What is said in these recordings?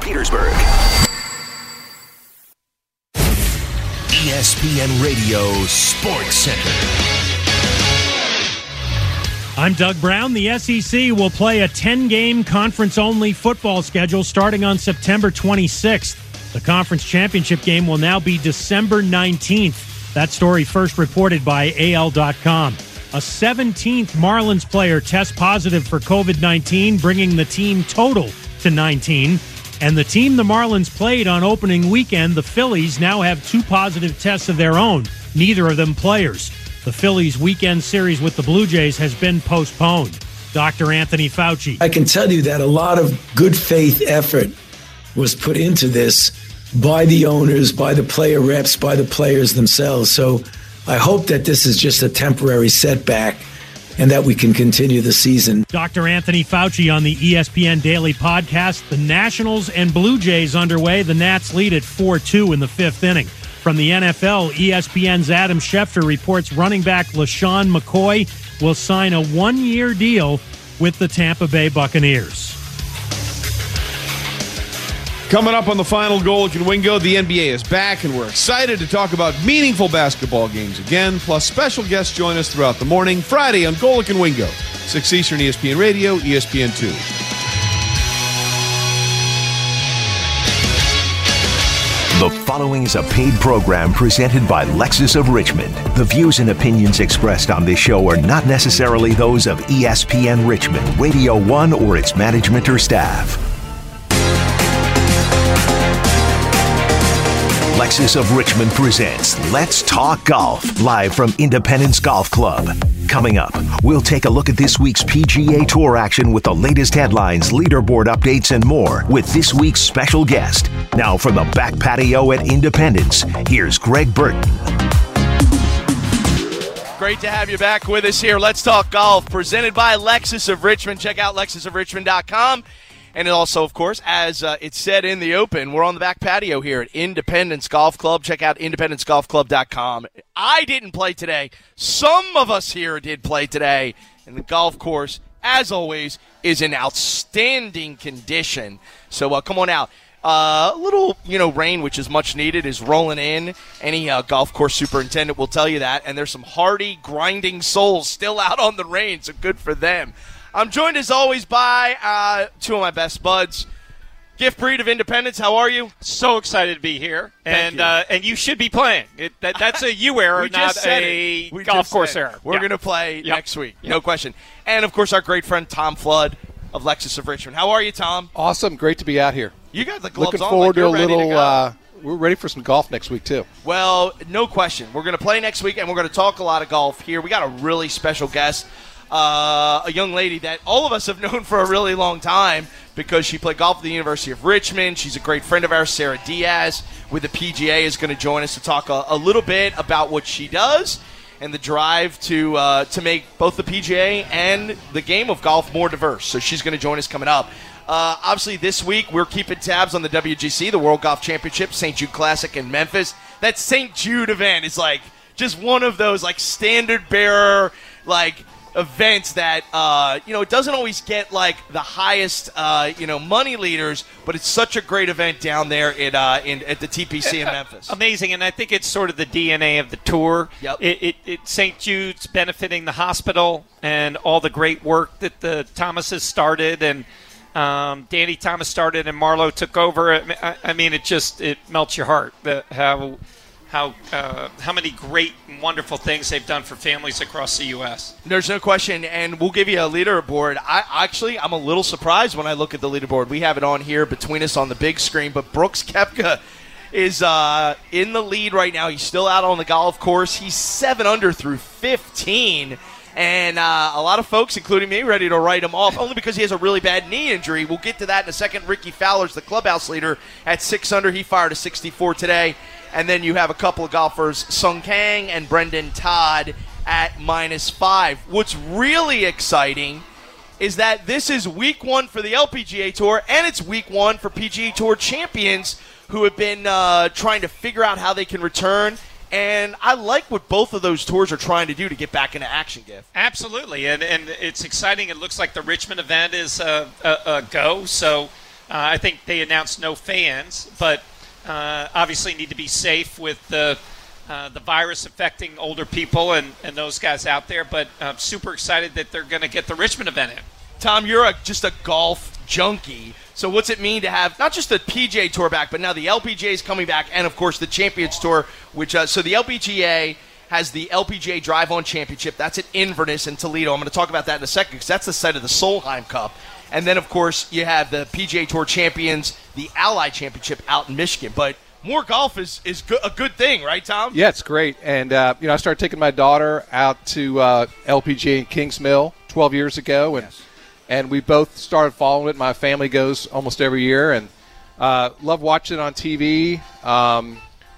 Petersburg. ESPN Radio Sports Center. I'm Doug Brown. The SEC will play a 10-game conference-only football schedule starting on September 26th. The conference championship game will now be December 19th. That story first reported by AL.com. A 17th Marlins player tests positive for COVID-19, bringing the team total to 19. And the team the Marlins played on opening weekend, the Phillies, now have two positive tests of their own, neither of them players. The Phillies' weekend series with the Blue Jays has been postponed. Dr. Anthony Fauci. I can tell you that a lot of good faith effort was put into this by the owners, by the player reps, by the players themselves. So I hope that this is just a temporary setback and that we can continue the season. Dr. Anthony Fauci on the ESPN Daily Podcast. The Nationals and Blue Jays underway. The Nats lead at 4-2 in the fifth inning. From the NFL, ESPN's Adam Schefter reports running back LeSean McCoy will sign a one-year deal with the Tampa Bay Buccaneers. Coming up on the final Golic and Wingo, the NBA is back, and we're excited to talk about meaningful basketball games again. Plus, special guests join us throughout the morning, Friday on Golic and Wingo, 6 Eastern ESPN Radio, ESPN 2. The following is a paid program presented by Lexus of Richmond. The views and opinions expressed on this show are not necessarily those of ESPN Richmond, Radio 1, or its management or staff. Lexus of Richmond presents Let's Talk Golf, live from Independence Golf Club. Coming up, we'll take a look at this week's PGA Tour action with the latest headlines, leaderboard updates, and more with this week's special guest. Now from the back patio at Independence, here's Greg Burton. Great to have you back with us here. Let's Talk Golf, presented by Lexus of Richmond. Check out lexusofrichmond.com. And it also, of course, as it said in the open, we're on the back patio here at Independence Golf Club. Check out independencegolfclub.com. I didn't play today. Some of us here did play today. And the golf course, as always, is in outstanding condition. So come on out. A little, rain, which is much needed, is rolling in. Any golf course superintendent will tell you that. And there's some hardy, grinding souls still out on the range, so good for them. I'm joined, as always, by two of my best buds. Gift Breed of Independence, how are you? So excited to be here. And you should be playing. That's a you error, not a golf course error. We're going to play next week, no question. And, of course, our great friend Tom Flood of Lexus of Richmond. How are you, Tom? Awesome. Great to be out here. You got the gloves on. Looking forward to a little we're ready for some golf next week, too. Well, no question. We're going to play next week, and we're going to talk a lot of golf here. We got a really special guest. A young lady that all of us have known for a really long time because she played golf at the University of Richmond. She's a great friend of ours, Sarah Diaz, with the PGA, is going to join us to talk a little bit about what she does and the drive to make both the PGA and the game of golf more diverse. So she's going to join us coming up. Obviously, this week, we're keeping tabs on the WGC, the World Golf Championship, St. Jude Classic in Memphis. That St. Jude event is like just one of those like standard bearer, like – events that, it doesn't always get, like, the highest, money leaders, but it's such a great event down there at the TPC in Memphis. Amazing, and I think it's sort of the DNA of the tour. Yep. St. Jude's benefiting the hospital and all the great work that the Thomases started, and Danny Thomas started and Marlo took over. I mean, it melts your heart how many great and wonderful things they've done for families across the U.S. There's no question, and we'll give you a leaderboard. I'm a little surprised when I look at the leaderboard. We have it on here between us on the big screen, but Brooks Koepka is in the lead right now. He's still out on the golf course. He's 7 under through 15, and a lot of folks, including me, ready to write him off, only because he has a really bad knee injury. We'll get to that in a second. Ricky Fowler's the clubhouse leader at 6 under. He fired a 64 today. And then you have a couple of golfers, Sung Kang and Brendan Todd, at -5. What's really exciting is that this is week one for the LPGA Tour, and it's week one for PGA Tour champions who have been trying to figure out how they can return. And I like what both of those tours are trying to do to get back into action, Giff. Absolutely, and it's exciting. It looks like the Richmond event is a go, so I think they announced no fans, but obviously need to be safe with the virus affecting older people and those guys out there. But I'm super excited that they're going to get the Richmond event in. Tom, you're just a golf junkie. So what's it mean to have not just the PGA Tour back, but now the LPGA is coming back, and, of course, the Champions Tour, which so the LPGA has the LPGA Drive-On Championship. That's at Inverness in Toledo. I'm going to talk about that in a second because that's the site of the Solheim Cup. And then, of course, you have the PGA Tour Champions, the Ally Championship out in Michigan. But more golf is a good thing, right, Tom? Yeah, it's great. And, I started taking my daughter out to LPGA in Kingsmill 12 years ago. And, yes. And we both started following it. My family goes almost every year. And love watching it on TV.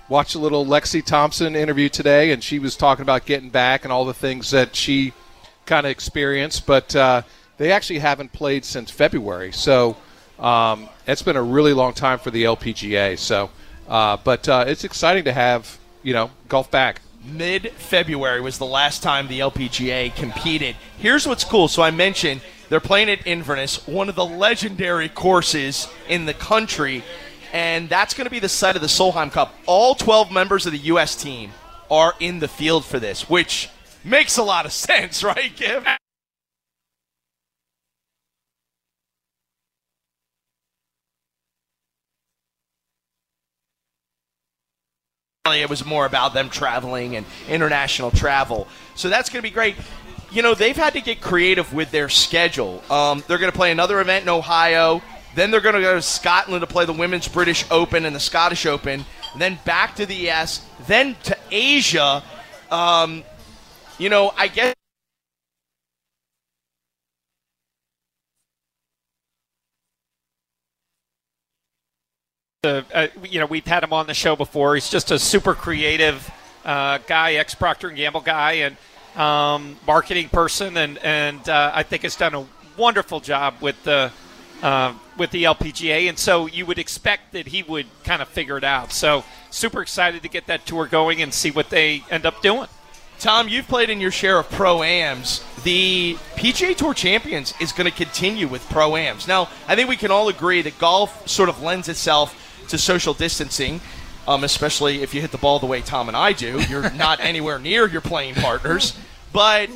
Watched a little Lexi Thompson interview today, and she was talking about getting back and all the things that she kind of experienced. But they actually haven't played since February, so it's been a really long time for the LPGA. So, but it's exciting to have golf back. Mid-February was the last time the LPGA competed. Here's what's cool. So I mentioned they're playing at Inverness, one of the legendary courses in the country, and that's going to be the site of the Solheim Cup. All 12 members of the U.S. team are in the field for this, which makes a lot of sense, right, Kim? It was more about them traveling and international travel. So that's going to be great. They've had to get creative with their schedule. They're going to play another event in Ohio. Then they're going to go to Scotland to play the Women's British Open and the Scottish Open. Then back to the ES. Then to Asia. I guess. We've had him on the show before. He's just a super creative guy, ex-Procter & Gamble guy, and marketing person, and I think has done a wonderful job with the LPGA, and so you would expect that he would kind of figure it out. So super excited to get that tour going and see what they end up doing. Tom, you've played in your share of Pro-Ams. The PGA Tour Champions is going to continue with Pro-Ams. Now, I think we can all agree that golf sort of lends itself to social distancing, especially if you hit the ball the way Tom and I do. You're not anywhere near your playing partners. But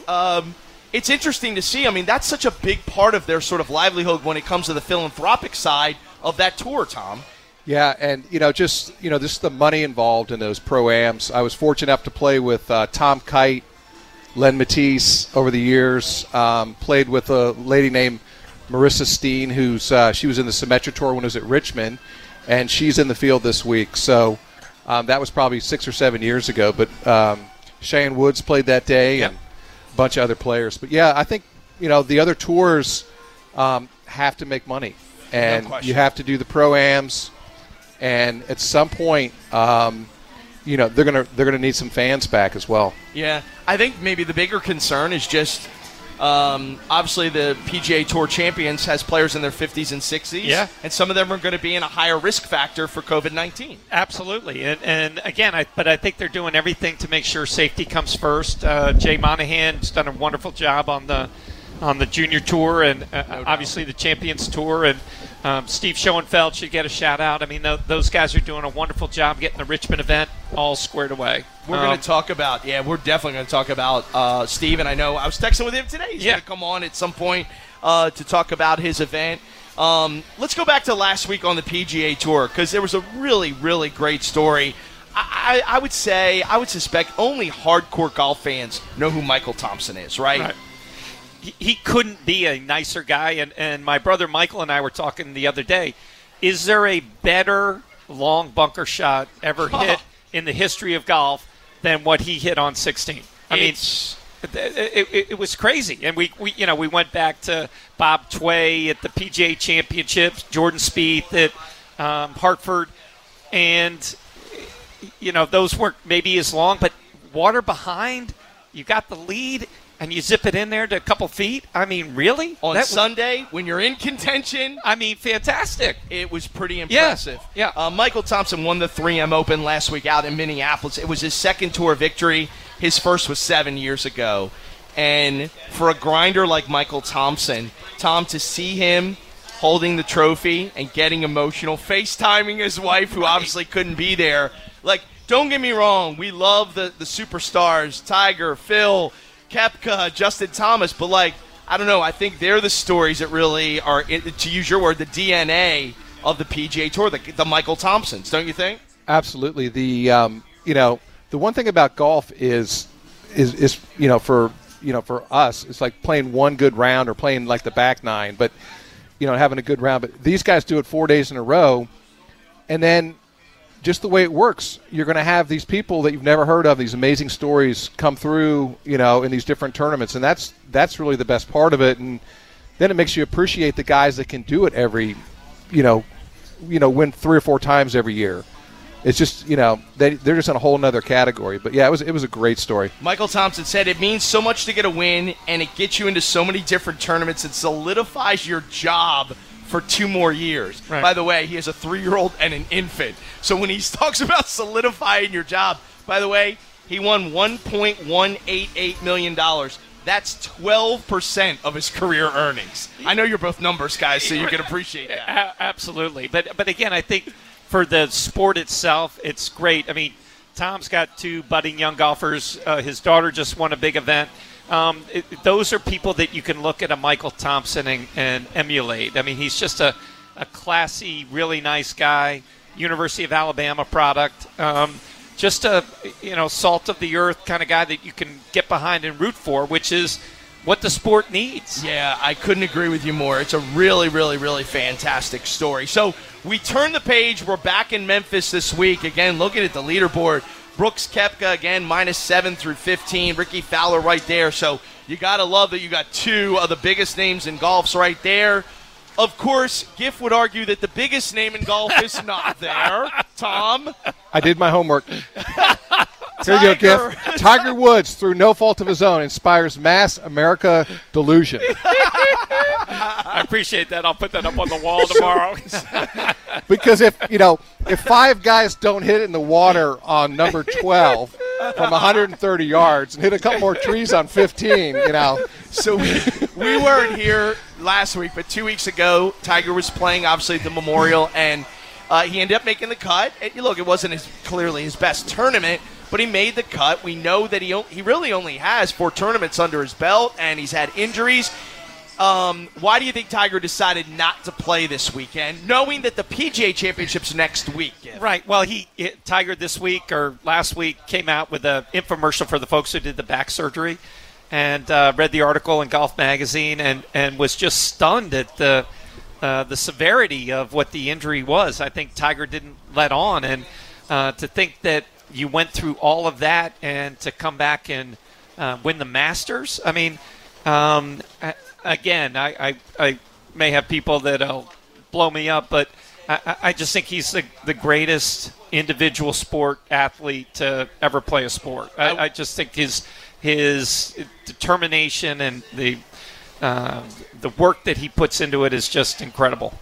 it's interesting to see. I mean, that's such a big part of their sort of livelihood when it comes to the philanthropic side of that tour, Tom. Yeah, and, this is the money involved in those Pro-Ams. I was fortunate enough to play with Tom Kite, Len Matisse over the years, played with a lady named Marissa Steen, who's she was in the Symetra Tour when it was at Richmond, and she's in the field this week. So that was probably 6 or 7 years ago. But Cheyenne Woods played that day and a bunch of other players. But, yeah, I think, the other tours have to make money. And you have to do the Pro-Ams. And at some point, they're gonna need some fans back as well. Yeah, I think maybe the bigger concern is just obviously the PGA Tour Champions has players in their 50s and 60s. Yeah, and some of them are going to be in a higher risk factor for COVID-19. Absolutely, and again, I think they're doing everything to make sure safety comes first. Jay Monahan's done a wonderful job on the junior tour and obviously the Champions Tour and. Steve Schoenfeld should get a shout-out. I mean, those guys are doing a wonderful job getting the Richmond event all squared away. We're going to talk about – yeah, we're definitely going to talk about Steve, and I know I was texting with him today. He's going to come on at some point to talk about his event. Let's go back to last week on the PGA Tour because there was a really, really great story. I would say – I would suspect only hardcore golf fans know who Michael Thompson is, right? He couldn't be a nicer guy, and my brother Michael and I were talking the other day. Is there a better long bunker shot ever hit in the history of golf than what he hit on 16? I mean, it was crazy. And we went back to Bob Tway at the PGA Championships, Jordan Spieth at Hartford, and those weren't maybe as long, but water behind, you got the lead. And you zip it in there to a couple feet? I mean, really? On Sunday, when you're in contention? I mean, fantastic. It was pretty impressive. Yeah. Michael Thompson won the 3M Open last week out in Minneapolis. It was his second tour victory. His first was 7 years ago. And for a grinder like Michael Thompson, Tom, to see him holding the trophy and getting emotional, FaceTiming his wife, who obviously couldn't be there. Like, don't get me wrong, we love the superstars, Tiger, Phil, Koepka, Justin Thomas, but, like, I don't know, I think they're the stories that really are, to use your word, the DNA of the PGA Tour, the Michael Thompsons, don't you think? Absolutely. The one thing about golf is for us, it's like playing one good round or playing like the back nine, but having a good round. But these guys do it 4 days in a row, and then just the way it works, you're going to have these people that you've never heard of, these amazing stories come through, in these different tournaments, and that's really the best part of it. And then it makes you appreciate the guys that can do it every, win 3 or 4 times every year. It's just, they're just in a whole other category. But, yeah, it was a great story. Michael Thompson said it means so much to get a win, and it gets you into so many different tournaments. It solidifies your job for 2 more years. Right. By the way, he has a 3-year-old and an infant. So when he talks about solidifying your job, by the way, he won $1.188 million. That's 12% of his career earnings. I know you're both numbers guys, so you can appreciate that. Absolutely. But again, I think – for the sport itself, it's great. I mean, Tom's got 2 budding young golfers. His daughter just won a big event. Those are people that you can look at a Michael Thompson and emulate. I mean, he's just a classy, really nice guy, University of Alabama product, just a, salt of the earth kind of guy that you can get behind and root for, which is what the sport needs. Yeah, I couldn't agree with you more. It's a really, really, really fantastic story. So we turn the page. We're back in Memphis this week. Again, looking at the leaderboard, Brooks Koepka, again, -7 through 15. Ricky Fowler right there. So you got to love that you got 2 of the biggest names in golf's right there. Of course, Giff would argue that the biggest name in golf is not there. Tom? I did my homework. Here you go, Giff. Tiger Woods, through no fault of his own, inspires mass America delusion. I appreciate that. I'll put that up on the wall tomorrow. Because if 5 guys don't hit it in the water on number 12 from 130 yards and hit a couple more trees on 15, So we weren't here last week, but 2 weeks ago, Tiger was playing, obviously, at the Memorial, and he ended up making the cut. And look, it wasn't clearly his best tournament, but he made the cut. We know that he really only has 4 tournaments under his belt, and he's had injuries. Why do you think Tiger decided not to play this weekend, knowing that the PGA Championship's next week? Yeah. Right. Well, Tiger this week or last week came out with an infomercial for the folks who did the back surgery, and read the article in Golf Magazine, and was just stunned at the severity of what the injury was. I think Tiger didn't let on, and to think that you went through all of that and to come back and win the Masters. I mean, I may have people that'll blow me up, but I just think he's the greatest individual sport athlete to ever play a sport. I just think his determination and the work that he puts into it is just incredible.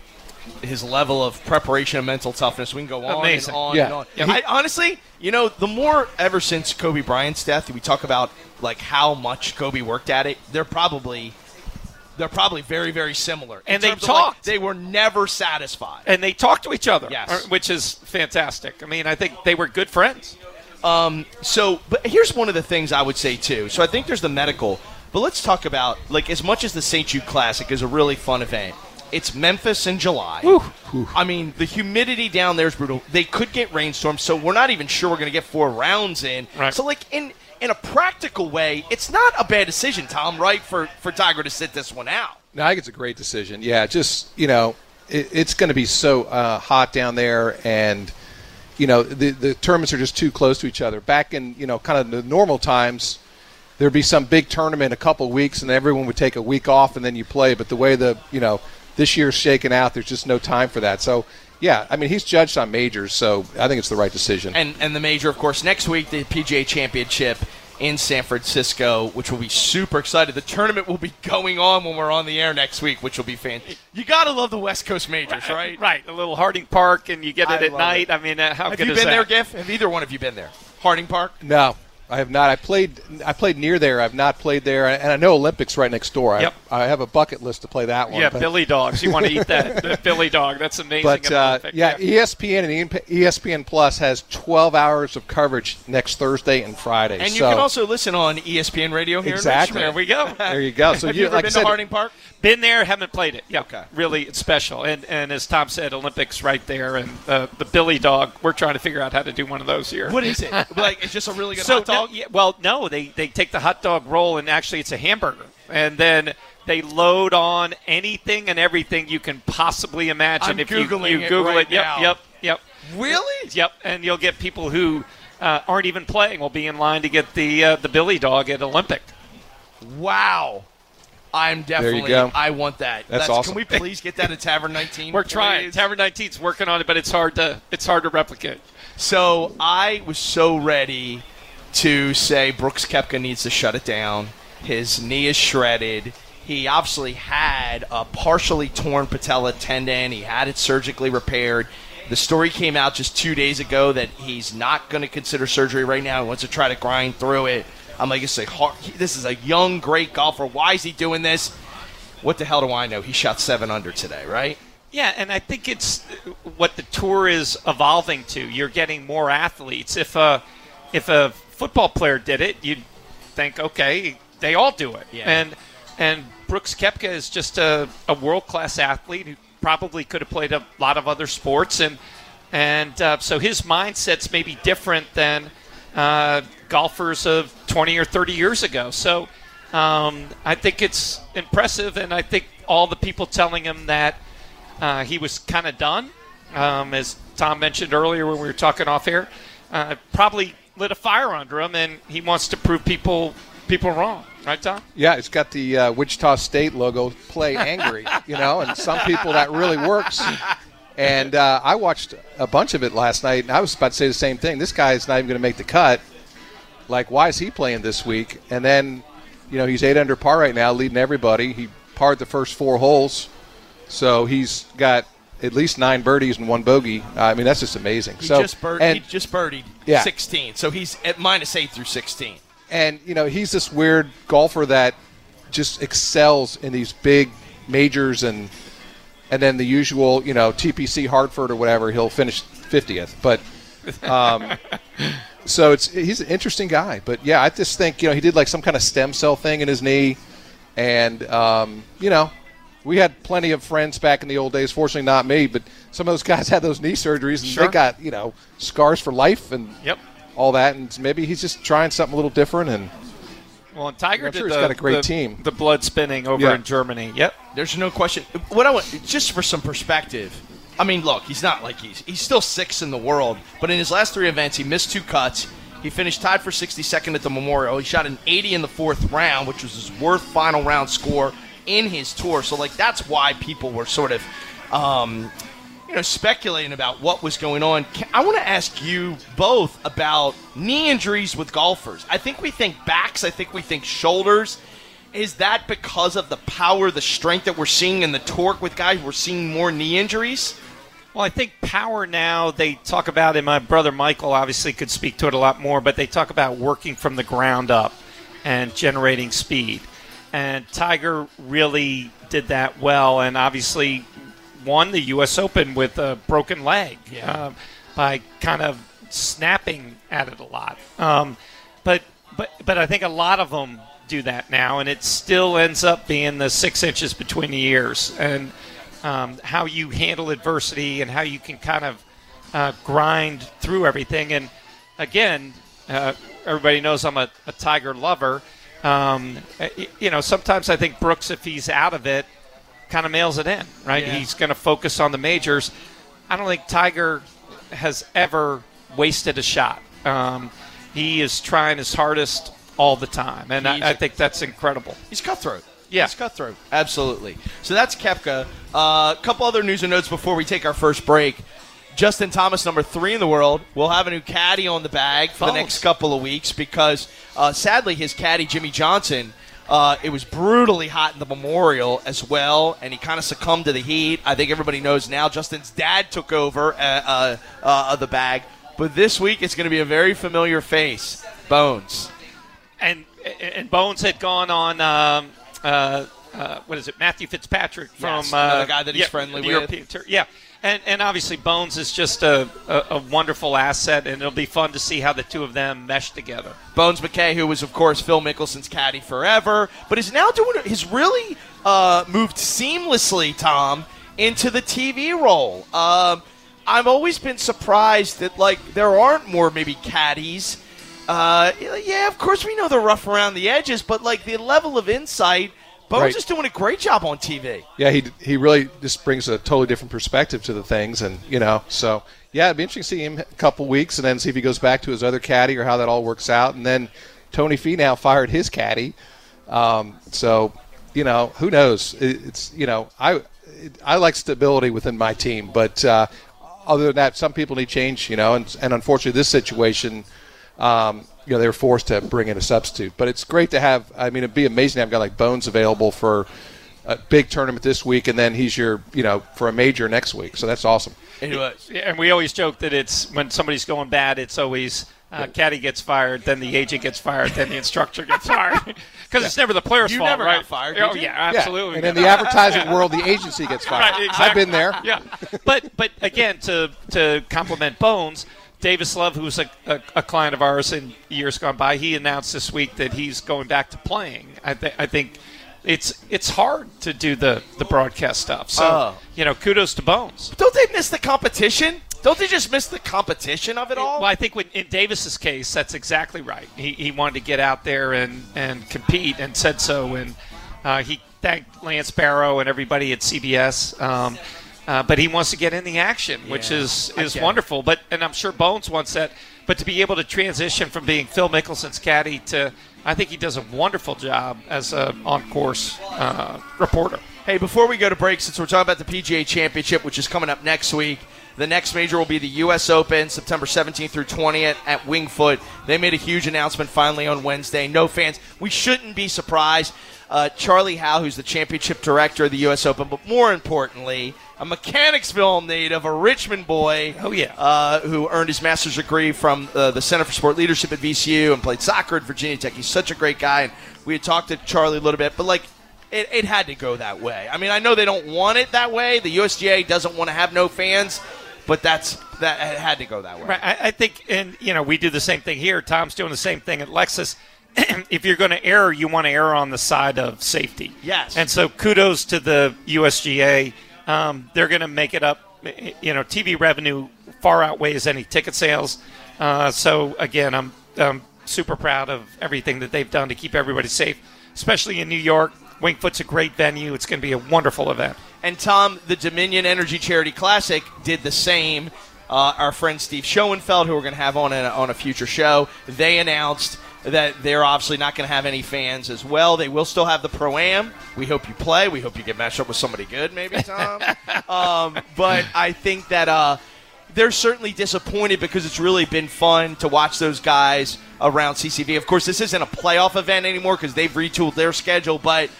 His level of preparation and mental toughness. We can go on Amazing. And on yeah. and on. Yeah. Honestly, the more ever since Kobe Bryant's death, we talk about like how much Kobe worked at it. They're probably very, very similar. And they talked. Like, they were never satisfied. And they talked to each other, yes. Which is fantastic. I mean, I think they were good friends. But here's one of the things I would say, too. So I think there's the medical. But let's talk about, like, as much as the St. Jude Classic is a really fun event, it's Memphis in July. Whew. I mean, the humidity down there is brutal. They could get rainstorms, so we're not even sure we're going to get 4 rounds in. Right. So, like, in a practical way, it's not a bad decision, Tom, right, for Tiger to sit this one out. No, I think it's a great decision. Yeah, just, it's going to be so hot down there, and, the tournaments are just too close to each other. Back in, kind of the normal times, there'd be some big tournament a couple weeks, and everyone would take a week off, and then you play. But the way this year's shaken out, there's just no time for that. So, yeah, I mean, he's judged on majors, so I think it's the right decision. And the major, of course, next week, the PGA Championship in San Francisco, which will be super excited. The tournament will be going on when we're on the air next week, which will be fantastic. You got to love the West Coast majors, right? Right, a little Harding Park, and you get it at night. I mean, how good is that? Have you been there, Giff? Have either one of you been there? Harding Park? No. I have not. I played near there. I've not played there, and I know Olympics right next door. Yep. I have a bucket list to play that one. Yeah, Billy Dogs. You want to eat that the Billy Dog? That's amazing. But ESPN and ESPN Plus has 12 hours of coverage next Thursday and Friday. And so, you can also listen on ESPN Radio here. Exactly. In Richmond. There we go. There you go. So have you ever been to Harding Park? Been there. Haven't played it. Yeah. Okay. Really, it's special. And as Tom said, Olympics right there, and the Billy Dog. We're trying to figure out how to do one of those here. What is it? Like it's just a really good hot dog. Yeah, well, no, they take the hot dog roll, and actually it's a hamburger. And then they load on anything and everything you can possibly imagine. I'm if Googling you Google it. Right it. Now. Yep. Really? Yep, and you'll get people who aren't even playing will be in line to get the Billy Dog at Olympic. Wow. I'm definitely – I want that. That's awesome. Can we please get that at Tavern 19? We're trying. Tavern 19's working on it, but it's hard to replicate. So I was so ready – to say Brooks Koepka needs to shut it down. His knee is shredded. He obviously had a partially torn patella tendon. He had it surgically repaired. The story came out just 2 days ago that he's not going to consider surgery right now. He wants to try to grind through it. I'm like, this is a young, great golfer. Why is he doing this? What the hell do I know? He shot 7 under today, right? Yeah, and I think it's what the tour is evolving to. You're getting more athletes. If a football player did it, you'd think, okay, they all do it. Yeah. And Brooks Koepka is just a world-class athlete who probably could have played a lot of other sports. And so his mindset's maybe different than golfers of 20 or 30 years ago. So I think it's impressive, and I think all the people telling him that he was kind of done, as Tom mentioned earlier when we were talking off air, probably – lit a fire under him, and he wants to prove people wrong. Right, Tom? Yeah, it's got the Wichita State logo, play angry, and some people that really works. And I watched a bunch of it last night, and I was about to say the same thing. This guy is not even going to make the cut. Like, why is he playing this week? And then, he's 8 under par right now, leading everybody. He parred the first 4 holes, so he's got – at least 9 birdies and 1 bogey. I mean, that's just amazing. He just birdied 16, so he's at -8 through 16. And, he's this weird golfer that just excels in these big majors and then the usual, TPC Hartford or whatever, he'll finish 50th. But so he's an interesting guy. But, yeah, I just think, he did like some kind of stem cell thing in his knee and, we had plenty of friends back in the old days, fortunately not me, but some of those guys had those knee surgeries and They got, scars for life and all that. And maybe he's just trying something a little different. And Tiger he's got a great team. The blood spinning over in Germany. Yep. There's no question. What I want, just for some perspective, I mean, look, he's not like he's still 6th in the world, but in his last 3 events, he missed 2 cuts. He finished tied for 62nd at the Memorial. He shot an 80 in the 4th round, which was his worst final round score in his tour. So, that's why people were sort of, speculating about what was going on. I want to ask you both about knee injuries with golfers. I think we think backs. I think we think shoulders. Is that because of the power, the strength that we're seeing in the torque with guys? We're seeing more knee injuries? Well, I think power now, they talk about, and my brother Michael obviously could speak to it a lot more, but they talk about working from the ground up and generating speed. And Tiger really did that well and obviously won the U.S. Open with a broken leg by kind of snapping at it a lot. But I think a lot of them do that now, and it still ends up being the 6 inches between the ears and how you handle adversity and how you can kind of grind through everything. And, again, everybody knows I'm a Tiger lover. Sometimes I think Brooks, if he's out of it, kind of mails it in, right? Yeah. He's going to focus on the majors. I don't think Tiger has ever wasted a shot. He is trying his hardest all the time, and I think that's incredible. He's cutthroat. Yeah. He's cutthroat. Absolutely. So that's Koepka. A couple other news and notes before we take our first break. Justin Thomas, number 3 in the world, will have a new caddy on the bag for the next couple of weeks because, sadly, his caddy, Jimmy Johnson, it was brutally hot in the Memorial as well, and he kind of succumbed to the heat. I think everybody knows now Justin's dad took over the bag. But this week it's going to be a very familiar face. Bones. And Bones had gone on, Matthew Fitzpatrick from the guy that he's friendly with. European Tour. Yeah. And obviously Bones is just a wonderful asset, and it'll be fun to see how the two of them mesh together. Bones McKay, who was, of course, Phil Mickelson's caddy forever, but is now moved seamlessly, Tom, into the TV role. I've always been surprised that, there aren't more maybe caddies. Of course we know they're rough around the edges, but, the level of insight – Bones is doing a great job on TV. Yeah, he really just brings a totally different perspective to the things. And, it'd be interesting to see him a couple weeks and then see if he goes back to his other caddy or how that all works out. And then Tony Finau fired his caddy. Who knows? I like stability within my team. But other than that, some people need change, and unfortunately this situation – they were forced to bring in a substitute. But it's great to have – it'd be amazing to have a guy like Bones available for a big tournament this week, and then he's for a major next week. So that's awesome. And we always joke that it's when somebody's going bad, it's always caddy gets fired, then the agent gets fired, then the instructor gets fired. Because it's never the player's fault, right? You never got fired, did you? Yeah, absolutely. And in the advertising world, the agency gets fired. Right, exactly. I've been there. Yeah. But again, to compliment Bones – Davis Love, who's a client of ours in years gone by, he announced this week that he's going back to playing. I think it's hard to do the broadcast stuff. So, kudos to Bones. But don't they miss the competition? Don't they just miss the competition of it all? Well, I think in Davis's case, that's exactly right. He wanted to get out there and compete and said so. And he thanked Lance Barrow and everybody at CBS. But he wants to get in the action, which is wonderful. And I'm sure Bones wants that. But to be able to transition from being Phil Mickelson's caddy to, I think he does a wonderful job as an on-course reporter. Hey, before we go to break, since we're talking about the PGA Championship, which is coming up next week, the next major will be the U.S. Open, September 17th through 20th at Wingfoot. They made a huge announcement finally on Wednesday. No fans. We shouldn't be surprised. Charlie Howe, who's the championship director of the U.S. Open, but more importantly, a Mechanicsville native, a Richmond boy, who earned his master's degree from the Center for Sport Leadership at VCU and played soccer at Virginia Tech. He's such a great guy, and we had talked to Charlie a little bit, but it had to go that way. I know they don't want it that way. The USGA doesn't want to have no fans, but that had to go that way. Right. I think, and we do the same thing here. Tom's doing the same thing at Lexus. If you're going to err, you want to err on the side of safety. Yes. And so kudos to the USGA. They're going to make it up. TV revenue far outweighs any ticket sales. So, again, I'm super proud of everything that they've done to keep everybody safe, especially in New York. Wingfoot's a great venue. It's going to be a wonderful event. And, Tom, the Dominion Energy Charity Classic did the same. Our friend Steve Schoenfeld, who we're going to have on a future show, they announced that they're obviously not going to have any fans as well. They will still have the Pro-Am. We hope you play. We hope you get matched up with somebody good, maybe, Tom. But I think that they're certainly disappointed because it's really been fun to watch those guys around CCV. Of course, this isn't a playoff event anymore because they've retooled their schedule. But,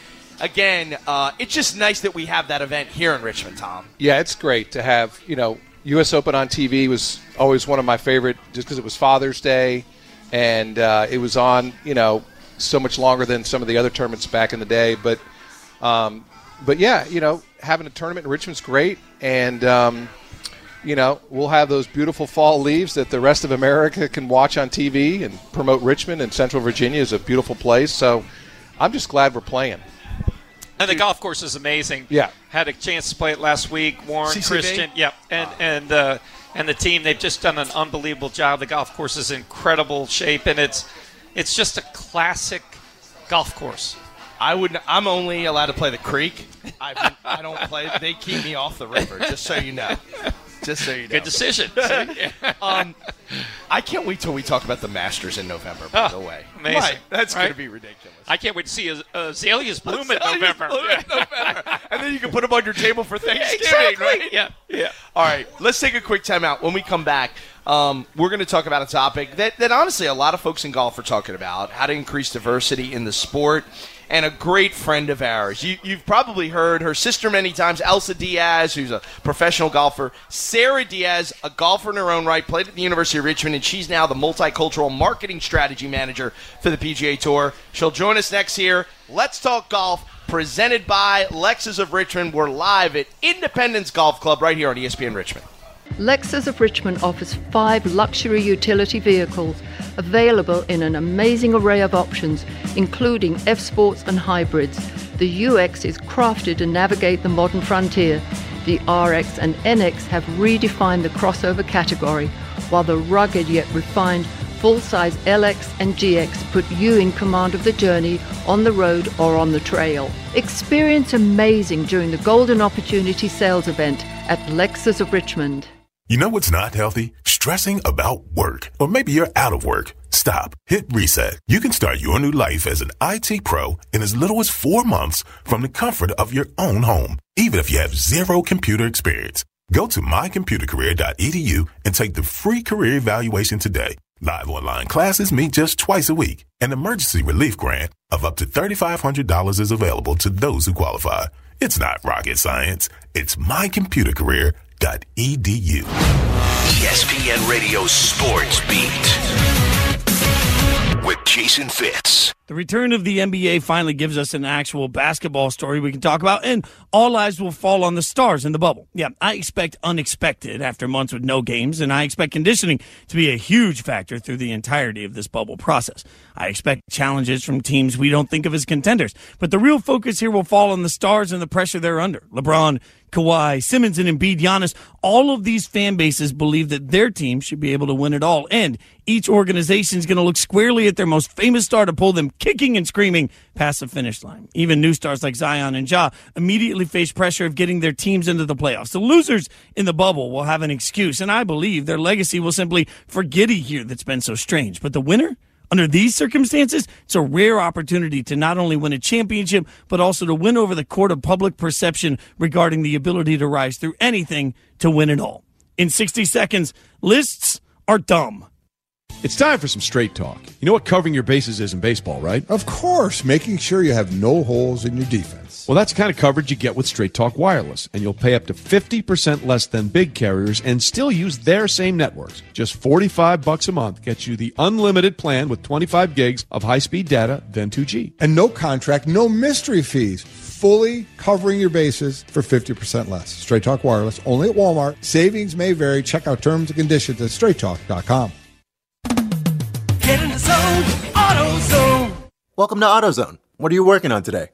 again, it's just nice that we have that event here in Richmond, Tom. Yeah, it's great to have, U.S. Open on TV was always one of my favorite just because it was Father's Day. And it was on, so much longer than some of the other tournaments back in the day. But having a tournament in Richmond's great. And, we'll have those beautiful fall leaves that the rest of America can watch on TV and promote Richmond. And Central Virginia is a beautiful place. So I'm just glad we're playing. And the golf course is amazing. Yeah. Had a chance to play it last week. Warren, CCB? Christian. Yeah. And the team, they've just done an unbelievable job. The golf course is in incredible shape, and it's just a classic golf course. I'm only allowed to play the creek. I don't play. They keep me off the river, just so you know. Good decision. I can't wait till we talk about the Masters in November, by the way. Amazing. Right. That's going to be ridiculous. I can't wait to see azaleas bloom in November. And then you can put them on your table for Thanksgiving, exactly. Right? Yeah. All right, let's take a quick timeout. When we come back, we're going to talk about a topic that honestly a lot of folks in golf are talking about, how to increase diversity in the sport. and a great friend of ours. You've probably heard her sister many times, Elsa Diaz, who's a professional golfer. Sarah Diaz, a golfer in her own right, played at the University of Richmond, and she's now the multicultural marketing strategy manager for the PGA Tour. She'll join us next year. Let's Talk Golf, presented by Lexus of Richmond. We're live at Independence Golf Club right here on ESPN Richmond. Lexus of Richmond offers 5 luxury utility vehicles available in an amazing array of options, including F-Sports and hybrids. The UX is crafted to navigate the modern frontier. The RX and NX have redefined the crossover category, while the rugged yet refined full-size LX and GX put you in command of the journey on the road or on the trail. Experience amazing during the Golden Opportunity Sales Event at Lexus of Richmond. You know what's not healthy? Stressing about work. Or maybe you're out of work. Stop. Hit reset. You can start your new life as an IT pro in as little as 4 months from the comfort of your own home, even if you have zero computer experience. Go to mycomputercareer.edu and take the free career evaluation today. Live online classes meet just twice a week. An emergency relief grant of up to $3,500 is available to those who qualify. It's not rocket science. It's mycomputercareer.edu. ESPN Radio Sports Beat with Jason Fitz. The return of the NBA finally gives us an actual basketball story we can talk about, and all eyes will fall on the stars in the bubble. Yeah, I expect unexpected after months with no games, and I expect conditioning to be a huge factor through the entirety of this bubble process. I expect challenges from teams we don't think of as contenders, but the real focus here will fall on the stars and the pressure they're under. LeBron, Kawhi, Simmons, and Embiid, Giannis, all of these fan bases believe that their team should be able to win it all, and each organization is going to look squarely at their most famous star to pull them kicking and screaming past the finish line. Even new stars like Zion and Ja immediately face pressure of getting their teams into the playoffs. The losers in the bubble will have an excuse, and I believe their legacy will simply forget a year that's been so strange. But the winner, under these circumstances, it's a rare opportunity to not only win a championship, but also to win over the court of public perception regarding the ability to rise through anything to win it all. In 60 seconds, lists are dumb. It's time for some straight talk. You know what covering your bases is in baseball, right? Of course, making sure you have no holes in your defense. Well, that's the kind of coverage you get with Straight Talk Wireless, and you'll pay up to 50% less than big carriers and still use their same networks. Just $45 a month gets you the unlimited plan with 25 gigs of high-speed data, then 2G. And no contract, no mystery fees. Fully covering your bases for 50% less. Straight Talk Wireless, only at Walmart. Savings may vary. Check out terms and conditions at straighttalk.com. Get in the zone, AutoZone. Welcome to AutoZone. What are you working on today?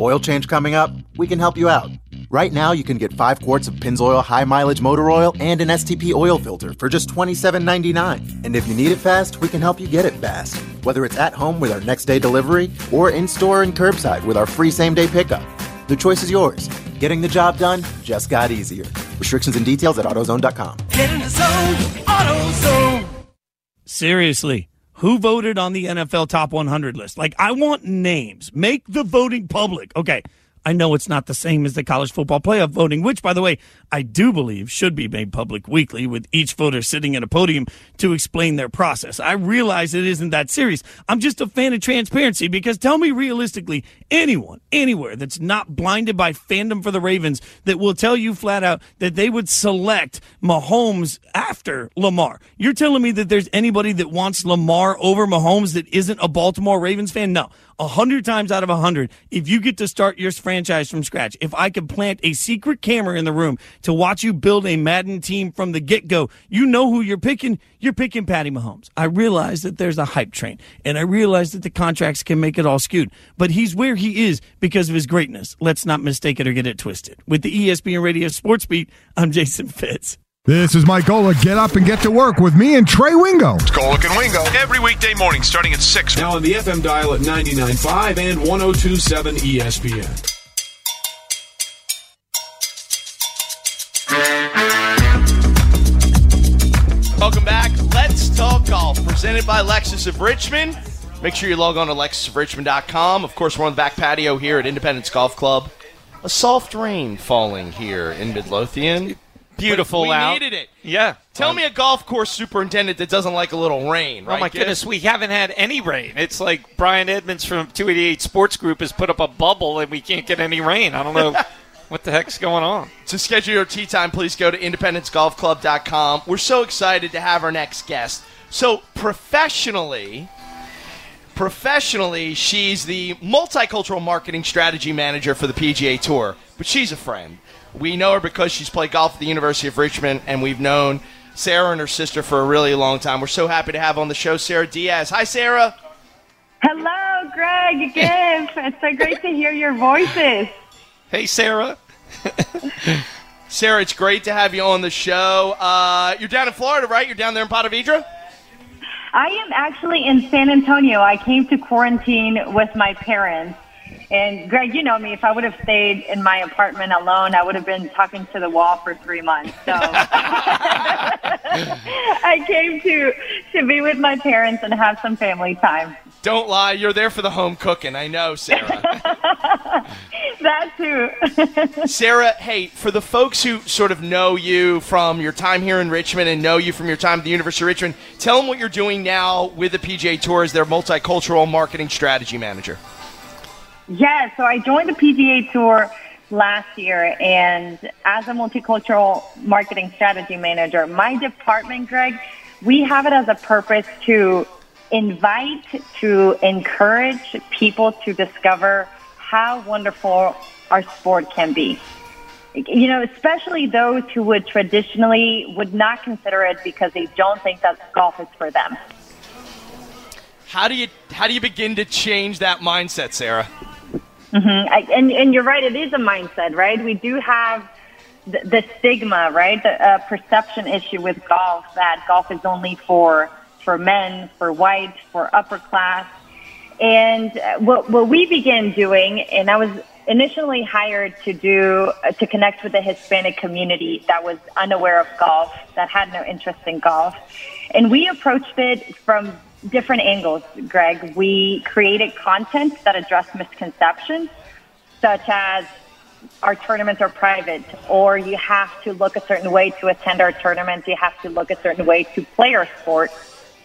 Oil change coming up? We can help you out. Right now, you can get 5 quarts of Pennzoil High Mileage Motor Oil and an STP oil filter for just $27.99. And if you need it fast, we can help you get it fast. Whether it's at home with our next day delivery or in-store and curbside with our free same-day pickup. The choice is yours. Getting the job done just got easier. Restrictions and details at AutoZone.com. Get in the zone, AutoZone. Seriously. Who voted on the NFL Top 100 list? Like, I want names. Make the voting public. Okay, I know it's not the same as the college football playoff voting, which, by the way, I do believe should be made public weekly with each voter sitting at a podium to explain their process. I realize it isn't that serious. I'm just a fan of transparency because tell me realistically, anyone, anywhere that's not blinded by fandom for the Ravens that will tell you flat out that they would select Mahomes after Lamar. You're telling me that there's anybody that wants Lamar over Mahomes that isn't a Baltimore Ravens fan? No. 100 times out of 100, if you get to start your franchise from scratch, if I could plant a secret camera in the room to watch you build a Madden team from the get-go, you know who you're picking. You're picking Patty Mahomes. I realize that there's a hype train, and I realize that the contracts can make it all skewed, but he's where he is because of his greatness. Let's not mistake it or get it twisted. With the ESPN Radio Sports Beat, I'm Jason Fitz. This is Mike Golic. Get up and get to work with me and Trey Wingo. It's Golic and Wingo. Every weekday morning starting at 6. Now on the FM dial at 99.5 and 102.7 ESPN. Welcome back. Let's Talk Golf, presented by Lexus of Richmond. Make sure you log on to lexusofrichmond.com. Of course, we're on the back patio here at Independence Golf Club. A soft rain falling here in Midlothian. Beautiful we out. We needed it. Yeah. Tell me a golf course superintendent that doesn't like a little rain, right? Oh, my goodness, we haven't had any rain. It's like Brian Edmonds from 288 Sports Group has put up a bubble and we can't get any rain. I don't know what the heck's going on. To schedule your tee time, please go to independencegolfclub.com. We're so excited to have our next guest. So professionally, she's the multicultural marketing strategy manager for the PGA Tour, but she's a friend. We know her because she's played golf at the University of Richmond, and we've known Sarah and her sister for a really long time. We're so happy to have on the show Sarah Diaz. Hi, Sarah. Hello, Greg, Giff. It's so great to hear your voices. Hey, Sarah. Sarah, it's great to have you on the show. You're down in Florida, right? You're down there in Ponte Vedra? I am actually in San Antonio. I came to quarantine with my parents. And, Greg, you know me. If I would have stayed in my apartment alone, I would have been talking to the wall for 3 months. So I came to be with my parents and have some family time. Don't lie. You're there for the home cooking. I know, Sarah. That too. Sarah, hey, for the folks who sort of know you from your time here in Richmond and know you from your time at the University of Richmond, tell them what you're doing now with the PGA Tour as their multicultural marketing strategy manager. Yeah, so I joined the PGA Tour last year, and as a multicultural marketing strategy manager, my department, Greg, we have it as a purpose to invite, to encourage people to discover how wonderful our sport can be. You know, especially those who would traditionally would not consider it because they don't think that golf is for them. How do you begin to change that mindset, Sarah? Mm-hmm. And you're right, it is a mindset, right? We do have the stigma, right? The perception issue with golf, that golf is only for men, for whites, for upper class. And what we began doing, and I was initially hired to do, to connect with the Hispanic community that was unaware of golf, that had no interest in golf. And we approached it from different angles, Greg. We created content that addressed misconceptions, such as our tournaments are private, or you have to look a certain way to attend our tournaments, you have to look a certain way to play our sport.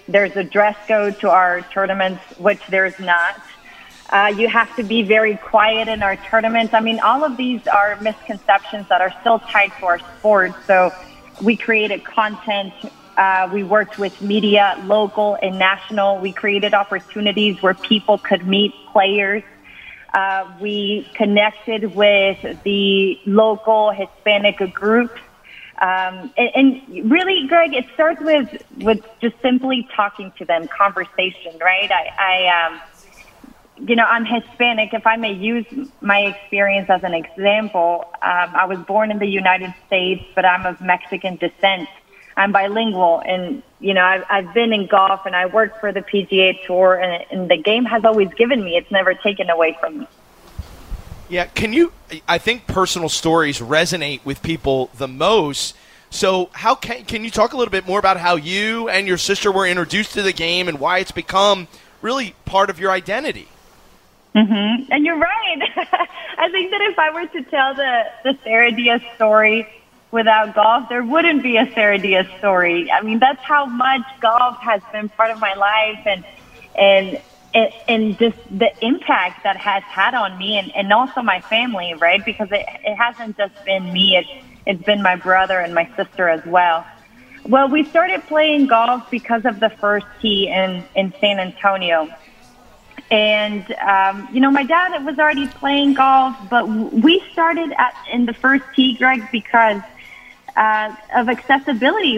There's a dress code to our tournaments, which there's not. You have to be very quiet in our tournaments. I mean, all of these are misconceptions that are still tied to our sport. So we created content. We worked with media, local and national. We created opportunities where people could meet players. We connected with the local Hispanic groups. And really, Greg, it starts with just simply talking to them, conversation, right? I I'm Hispanic. If I may use my experience as an example, I was born in the United States, but I'm of Mexican descent. I'm bilingual, and, you know, I've been in golf, and I work for the PGA Tour, and the game has always given me. It's never taken away from me. Yeah, I think personal stories resonate with people the most. So how can you talk a little bit more about how you and your sister were introduced to the game and why it's become really part of your identity? Mm-hmm. And you're right. I think that if I were to tell the Sarah Diaz story without golf, there wouldn't be a Sarah Diaz story. I mean, that's how much golf has been part of my life and just the impact that has had on me and also my family, right? Because it hasn't just been me. It's been my brother and my sister as well. Well, we started playing golf because of the First Tee in San Antonio. And, my dad was already playing golf, but we started in the First Tee, Greg, because of accessibility.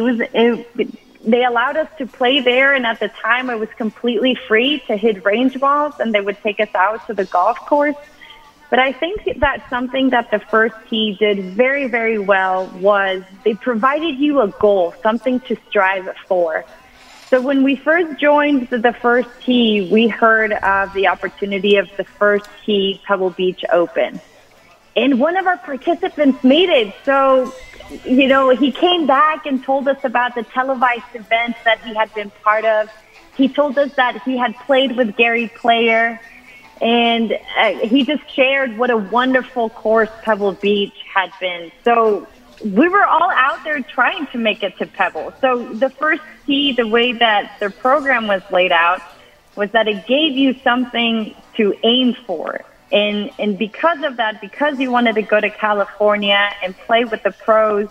They allowed us to play there, and at the time it was completely free to hit range balls, and they would take us out to the golf course. But I think that's something that the First Tee did very, very well, was they provided you a goal, something to strive for. So when we first joined the First Tee, we heard of the opportunity of the First Tee Pebble Beach Open. And one of our participants made it. So, you know, he came back and told us about the televised events that he had been part of. He told us that he had played with Gary Player, and he just shared what a wonderful course Pebble Beach had been. So we were all out there trying to make it to Pebble. So the First Tee, the way that their program was laid out, was that it gave you something to aim for. And because of that, because you wanted to go to California and play with the pros,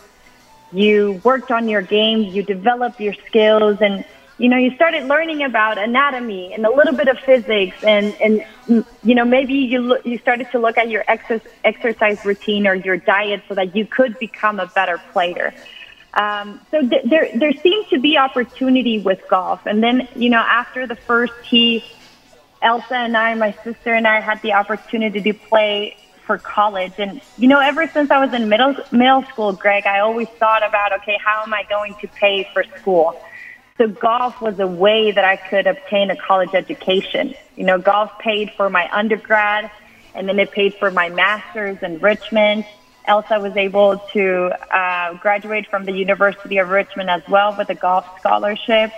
you worked on your game, you developed your skills, and, you know, you started learning about anatomy and a little bit of physics, and you know, maybe you started to look at your exercise routine or your diet so that you could become a better player. So there seemed to be opportunity with golf. And then, you know, after the First Tee, Elsa and I, my sister and I, had the opportunity to play for college. And, you know, ever since I was in middle school, Greg, I always thought about, okay, how am I going to pay for school? So golf was a way that I could obtain a college education. You know, golf paid for my undergrad, and then it paid for my master's in Richmond. Elsa was able to graduate from the University of Richmond as well with a golf scholarship.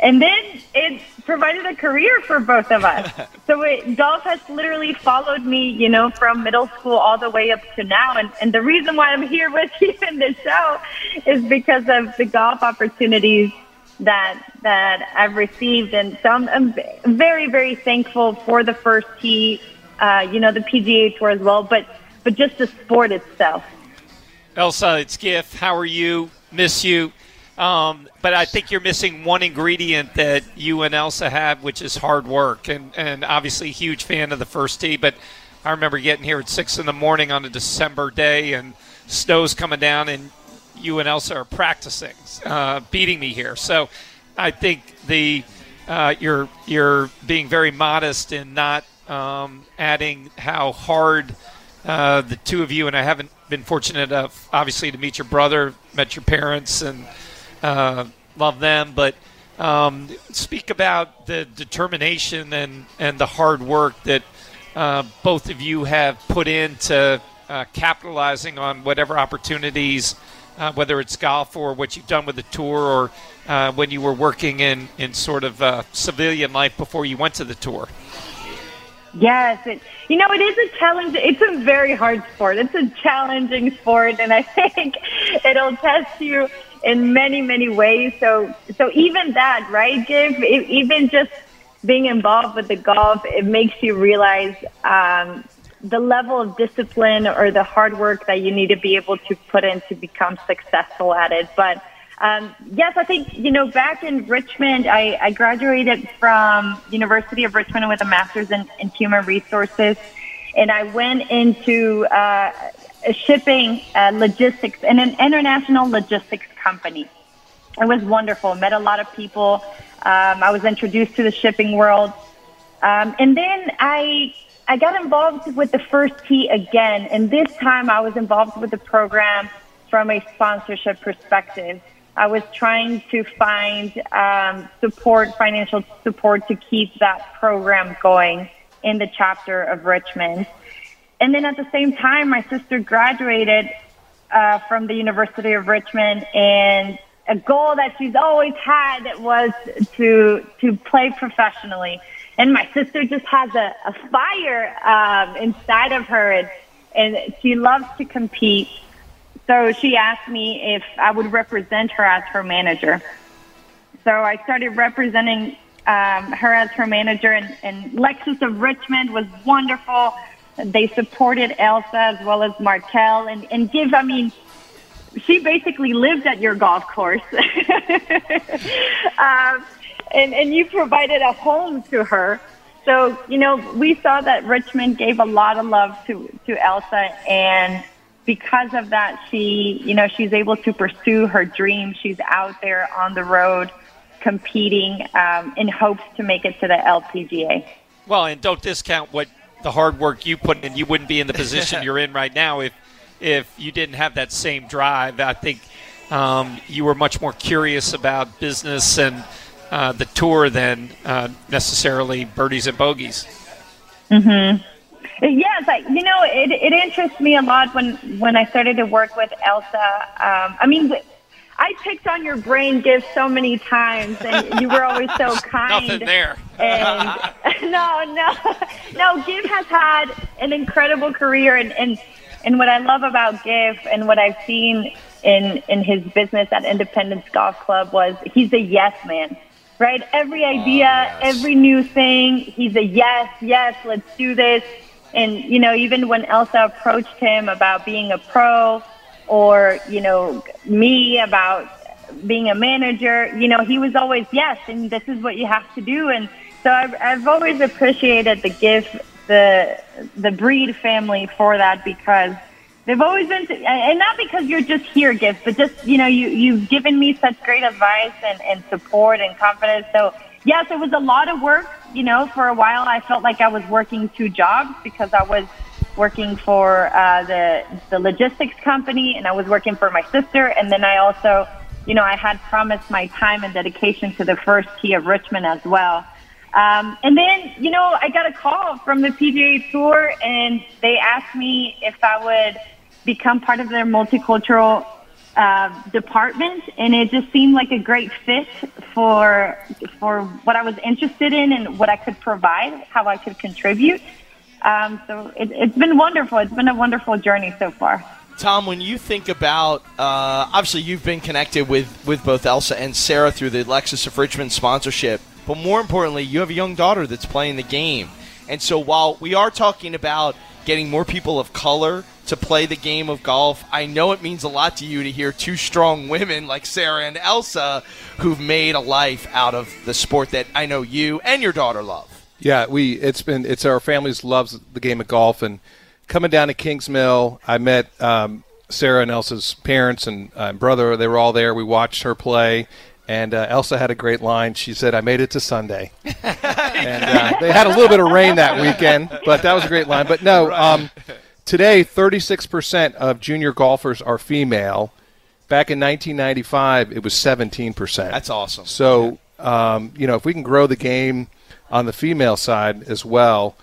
And then it provided a career for both of us. So golf has literally followed me, you know, from middle school all the way up to now. And the reason why I'm here with you in this show is because of the golf opportunities that I've received. And so I'm very, very thankful for the First Tee, you know, the PGA Tour as well, but just the sport itself. Elsa, it's Giff. How are you? Miss you. But I think you're missing one ingredient that you and Elsa have, which is hard work. And obviously, huge fan of the First Tee. But I remember getting here at 6 in the morning on a December day, and snow's coming down, and you and Elsa are practicing, beating me here. So I think you're being very modest in not adding how hard the two of you, and I haven't been fortunate enough, obviously, to meet your brother, met your parents, and love them, but speak about the determination and the hard work that both of you have put into capitalizing on whatever opportunities, whether it's golf or what you've done with the tour, or when you were working in sort of civilian life before you went to the tour. Yes, you know, it is a challenge. It's a very hard sport. It's a challenging sport, and I think it'll test you in many, many ways. So even that, right, Giff? Even just being involved with the golf, it makes you realize the level of discipline or the hard work that you need to be able to put in to become successful at it. But yes, I think, you know, back in Richmond, I graduated from University of Richmond with a master's in human resources, and I went into shipping logistics in an international logistics company. It was wonderful. Met a lot of people. I was introduced to the shipping world. And then I got involved with the First Tee again. And this time I was involved with the program from a sponsorship perspective. I was trying to find support, financial support, to keep that program going in the chapter of Richmond. And then at the same time, my sister graduated from the University of Richmond, and a goal that she's always had was to play professionally. And my sister just has a fire inside of her, and she loves to compete. So she asked me if I would represent her as her manager. So I started representing her as her manager, and Lexus of Richmond was wonderful. They supported Elsa as well as Markel. And Giff, I mean, she basically lived at your golf course. And you provided a home to her. So, you know, we saw that Richmond gave a lot of love to Elsa. And because of that, she, you know, she's able to pursue her dream. She's out there on the road competing in hopes to make it to the LPGA. Well, and don't discount what the hard work you put in. You wouldn't be in the position you're in right now if you didn't have that same drive. I think you were much more curious about business and the tour than necessarily birdies and bogeys. Mm-hmm. Yes, you know, it interests me a lot when I started to work with Elsa. I mean, I picked on your brain, Giff, so many times, and you were always so kind. Nothing there. No. Giff has had an incredible career, and And what I love about Gift and what I've seen in his business at Independence Golf Club was he's a yes man, right? Every idea, every new thing, he's a yes, let's do this. And, you know, even when Elsa approached him about being a pro or, you know, me about being a manager, you know, he was always yes, and this is what you have to do. And so I've always appreciated the Gift, the Breed family for that, because they've always been, and not because you're just here, Gift, but just, you know, you've given me such great advice and support and confidence. So, yes, it was a lot of work. You know, for a while I felt like I was working two jobs, because I was working for the logistics company, and I was working for my sister. And then I also, you know, I had promised my time and dedication to the First Tee of Richmond as well. And then, you know, I got a call from the PGA Tour, and they asked me if I would become part of their multicultural department, and it just seemed like a great fit for what I was interested in and what I could provide, how I could contribute. So it's been wonderful. It's been a wonderful journey so far. Tom, when you think about, obviously you've been connected with both Elsa and Sarah through the Lexus of Richmond sponsorship, but more importantly, you have a young daughter that's playing the game. And so while we are talking about getting more people of color to play the game of golf, I know it means a lot to you to hear two strong women like Sarah and Elsa who've made a life out of the sport that I know you and your daughter love. Yeah, it's our family's loves the game of golf. And coming down to Kingsmill, I met Sarah and Elsa's parents and brother. They were all there. We watched her play. And Elsa had a great line. She said, "I made it to Sunday." And they had a little bit of rain that weekend, but that was a great line. But no, today 36% of junior golfers are female. Back in 1995, it was 17%. That's awesome. So, you know, if we can grow the game on the female side as well,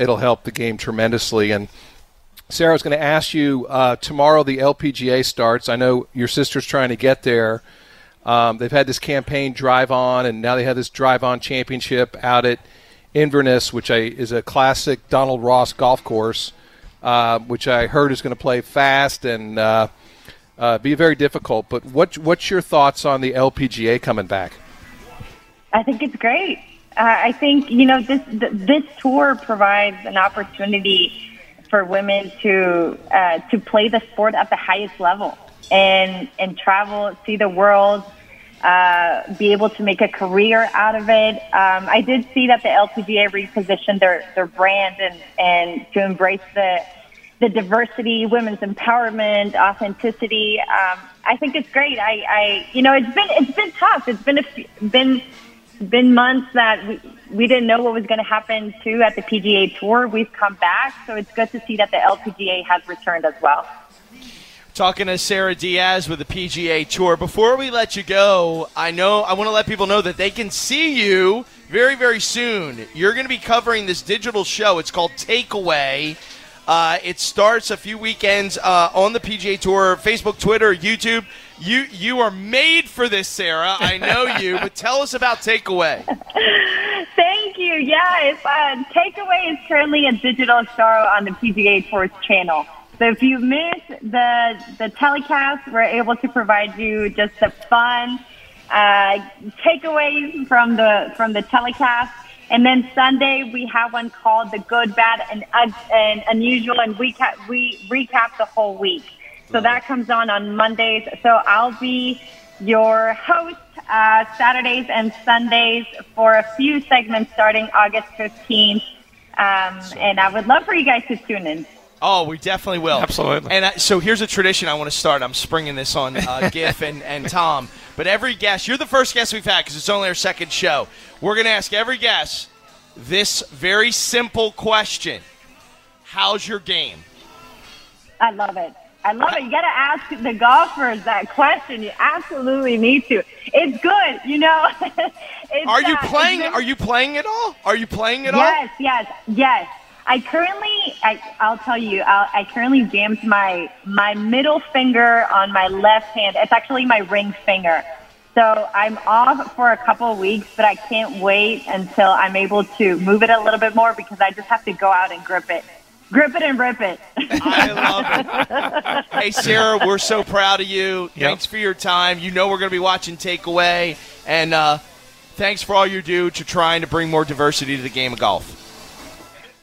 it'll help the game tremendously. And Sarah, I was going to ask you, tomorrow the LPGA starts. I know your sister's trying to get there. They've had this campaign Drive On, and now they have this Drive On Championship out at Inverness, which is a classic Donald Ross golf course, which I heard is going to play fast and be very difficult. But what's your thoughts on the LPGA coming back? I think it's great. I think, you know, this tour provides an opportunity for women to play the sport at the highest level. And travel, see the world, be able to make a career out of it. I did see that the LPGA repositioned their brand and to embrace the diversity, women's empowerment, authenticity. I think it's great. I you know, it's been tough. It's been been months that we didn't know what was going to happen too at the PGA Tour. We've come back, so it's good to see that the LPGA has returned as well. Talking to Sarah Diaz with the PGA Tour. Before we let you go, I want to let people know that they can see you very, very soon. You're going to be covering this digital show. It's called Takeaway. It starts a few weekends on the PGA Tour, Facebook, Twitter, YouTube. You are made for this, Sarah. I know you, but tell us about Takeaway. Thank you. Yeah, Takeaway is currently a digital show on the PGA Tour's channel. So if you miss the telecast, we're able to provide you just the fun takeaways from the telecast. And then Sunday we have one called The Good, Bad, and Unusual, and we recap the whole week. So that comes on Mondays. So I'll be your host Saturdays and Sundays for a few segments starting August 15th. And I would love for you guys to tune in. Oh, we definitely will. Absolutely. And so here's a tradition I want to start. I'm springing this on Giff and Tom. But every guest, you're the first guest we've had because it's only our second show. We're going to ask every guest this very simple question. How's your game? I love it. I love it. You got to ask the golfers that question. You absolutely need to. It's good, you know. Are you playing at all? Yes. I currently jammed my middle finger on my left hand. It's actually my ring finger. So I'm off for a couple of weeks, but I can't wait until I'm able to move it a little bit more because I just have to go out and grip it. Grip it and rip it. I love it. Hey, Sarah, we're so proud of you. Yep. Thanks for your time. You know we're going to be watching Takeaway. And thanks for all you do to trying to bring more diversity to the game of golf.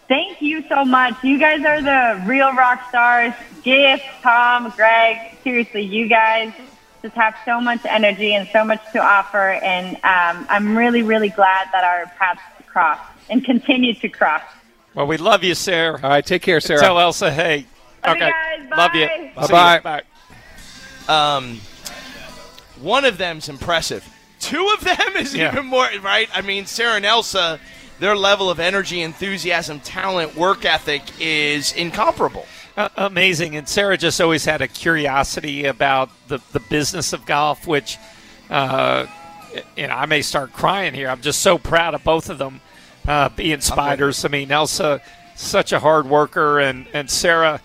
Thank you so much. You guys are the real rock stars. Gift, Tom, Greg, seriously, you guys just have so much energy and so much to offer. And I'm really, really glad that our paths crossed and continue to cross. Well, we love you, Sarah. All right, take care, Sarah. Tell Elsa, hey. Love okay. You guys. Bye. Love you. Bye-bye. Bye. One of them's impressive. Two of them is even more, right? I mean, Sarah and Elsa, their level of energy, enthusiasm, talent, work ethic is incomparable. Amazing. And Sarah just always had a curiosity about the business of golf, which, you know, I may start crying here. I'm just so proud of both of them. Being spiders. I mean, Elsa, such a hard worker, and Sarah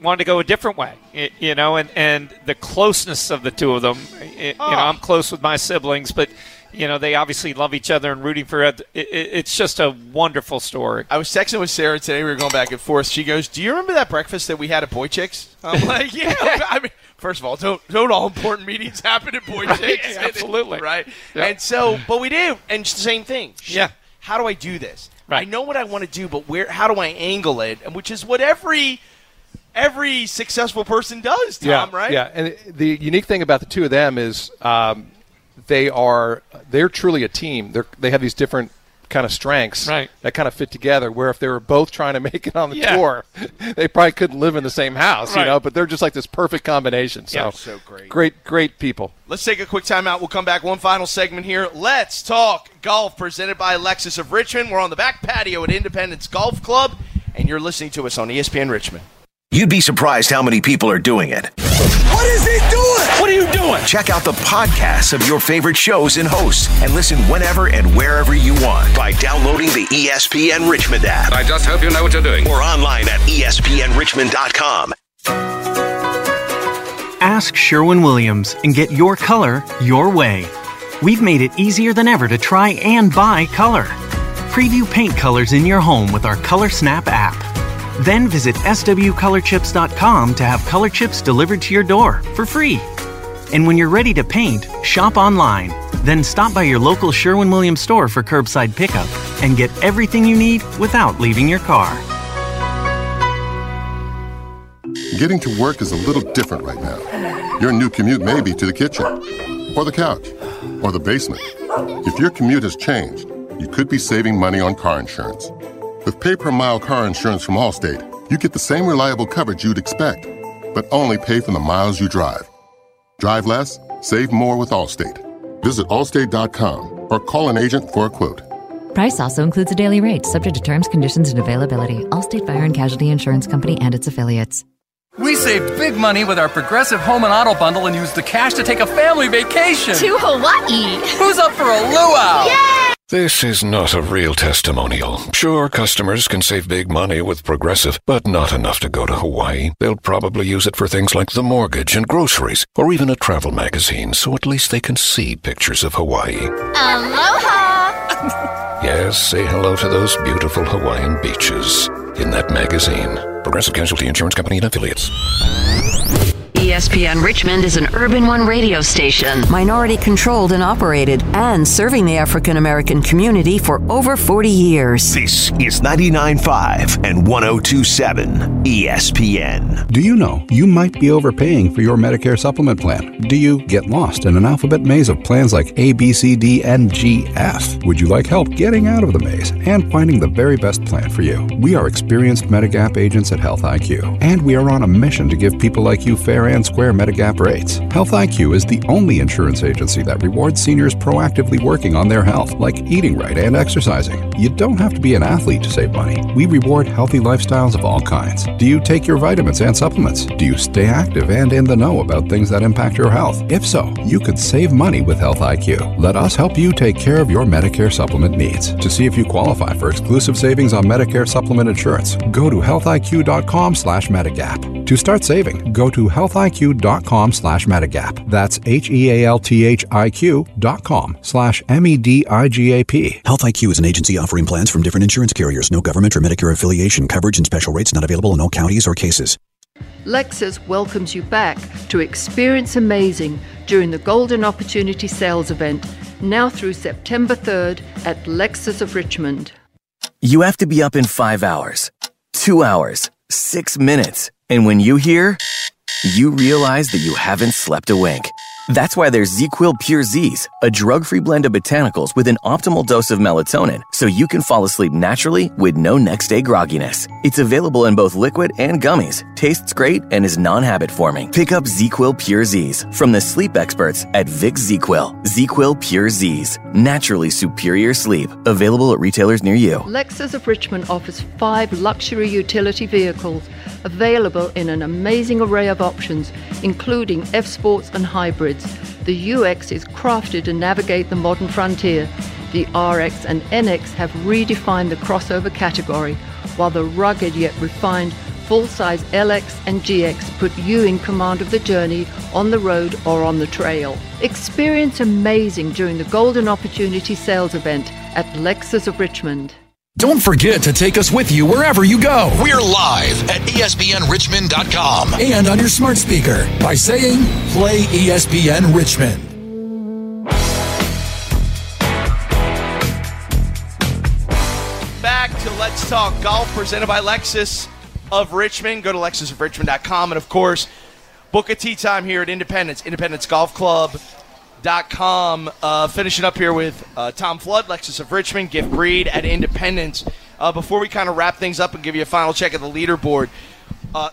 wanted to go a different way, you know, and the closeness of the two of them. You know, I'm close with my siblings, but, you know, they obviously love each other and rooting for it. It's just a wonderful story. I was texting with Sarah today. We were going back and forth. She goes, do you remember that breakfast that we had at Boy Chicks? I'm like, yeah. I mean, first of all, don't all important meetings happen at Boy Chicks? Absolutely. Right? Yep. And so, but we do. And same thing. How do I do this? Right. I know what I want to do, but where? How do I angle it? And which is what every successful person does, Tom, right? Yeah, and the unique thing about the two of them is they're truly a team. They have these different kind of strengths that kind of fit together, where if they were both trying to make it on the tour, they probably couldn't live in the same house, you know, but they're just like this perfect combination. So, so great people. Let's take a quick timeout. We'll come back. One final segment here. Let's Talk Golf, presented by Lexus of Richmond. We're on the back patio at Independence Golf Club, and you're listening to us on ESPN Richmond. You'd be surprised how many people are doing it. What is he doing? What are you doing? Check out the podcasts of your favorite shows and hosts and listen whenever and wherever you want by downloading the ESPN Richmond app. I just hope you know what you're doing. Or online at ESPNRichmond.com. Ask Sherwin-Williams and get your color your way. We've made it easier than ever to try and buy color. Preview paint colors in your home with our Color Snap app. Then visit swcolorchips.com to have color chips delivered to your door for free. And when you're ready to paint, shop online. Then stop by your local Sherwin-Williams store for curbside pickup and get everything you need without leaving your car. Getting to work is a little different right now. Your new commute may be to the kitchen, or the couch, or the basement. If your commute has changed, you could be saving money on car insurance. With pay-per-mile car insurance from Allstate, you get the same reliable coverage you'd expect, but only pay for the miles you drive. Drive less, save more with Allstate. Visit allstate.com or call an agent for a quote. Price also includes a daily rate, subject to terms, conditions, and availability. Allstate Fire and Casualty Insurance Company and its affiliates. We saved big money with our Progressive Home and Auto Bundle and used the cash to take a family vacation. To Hawaii. Who's up for a luau? Yay! This is not a real testimonial. Sure, customers can save big money with Progressive, but not enough to go to Hawaii. They'll probably use it for things like the mortgage and groceries, or even a travel magazine, so at least they can see pictures of Hawaii. Aloha! Yes, say hello to those beautiful Hawaiian beaches in that magazine. Progressive Casualty Insurance Company and affiliates. ESPN Richmond is an Urban One radio station, minority controlled and operated, and serving the African-American community for over 40 years. This is 99.5 and 102.7 ESPN. Do you know you might be overpaying for your Medicare supplement plan? Do you get lost in an alphabet maze of plans like A, B, C, D, and G, F? Would you like help getting out of the maze and finding the very best plan for you? We are experienced Medigap agents at Health IQ, and we are on a mission to give people like you fair and square Medigap rates. Health IQ is the only insurance agency that rewards seniors proactively working on their health, like eating right and exercising. You don't have to be an athlete to save money. We reward healthy lifestyles of all kinds. Do you take your vitamins and supplements? Do you stay active and in the know about things that impact your health? If so, you could save money with Health IQ. Let us help you take care of your Medicare supplement needs. To see if you qualify for exclusive savings on Medicare supplement insurance, go to healthiq.com/Medigap. To start saving, go to healthiq.com/medigap. That's healthiq.com/MEDIGAP. Health IQ is an agency offering plans from different insurance carriers. No government or Medicare affiliation. Coverage and special rates not available in all counties or cases. Lexus welcomes you back to Experience Amazing during the Golden Opportunity Sales Event, now through September 3rd at Lexus of Richmond. You have to be up in 5 hours, 2 hours, 6 minutes, and when you hear, you realize that you haven't slept a wink. That's why there's ZzzQuil Pure Z's, a drug-free blend of botanicals with an optimal dose of melatonin, so you can fall asleep naturally with no next-day grogginess. It's available in both liquid and gummies, tastes great, and is non-habit-forming. Pick up ZzzQuil Pure Z's from the sleep experts at VicZzzQuil. ZzzQuil Pure Z's, naturally superior sleep. Available at retailers near you. Lexus of Richmond offers 5 luxury utility vehicles available in an amazing array of options, including F-Sports and hybrids. The UX is crafted to navigate the modern frontier. The RX and NX have redefined the crossover category, while the rugged yet refined full-size LX and GX put you in command of the journey on the road or on the trail. Experience amazing during the Golden Opportunity Sales Event at Lexus of Richmond. Don't forget to take us with you wherever you go. We're live at ESPNRichmond.com and on your smart speaker by saying, play ESPN Richmond. Back to Let's Talk Golf, presented by Lexus of Richmond. Go to LexusOfRichmond.com and, of course, book a tee time here at Independence, IndependenceGolfClub.com. Finishing up here with Tom Flood, Lexus of Richmond, Gift Breed at Independence. Before we kind of wrap things up and give you a final check of the leaderboard,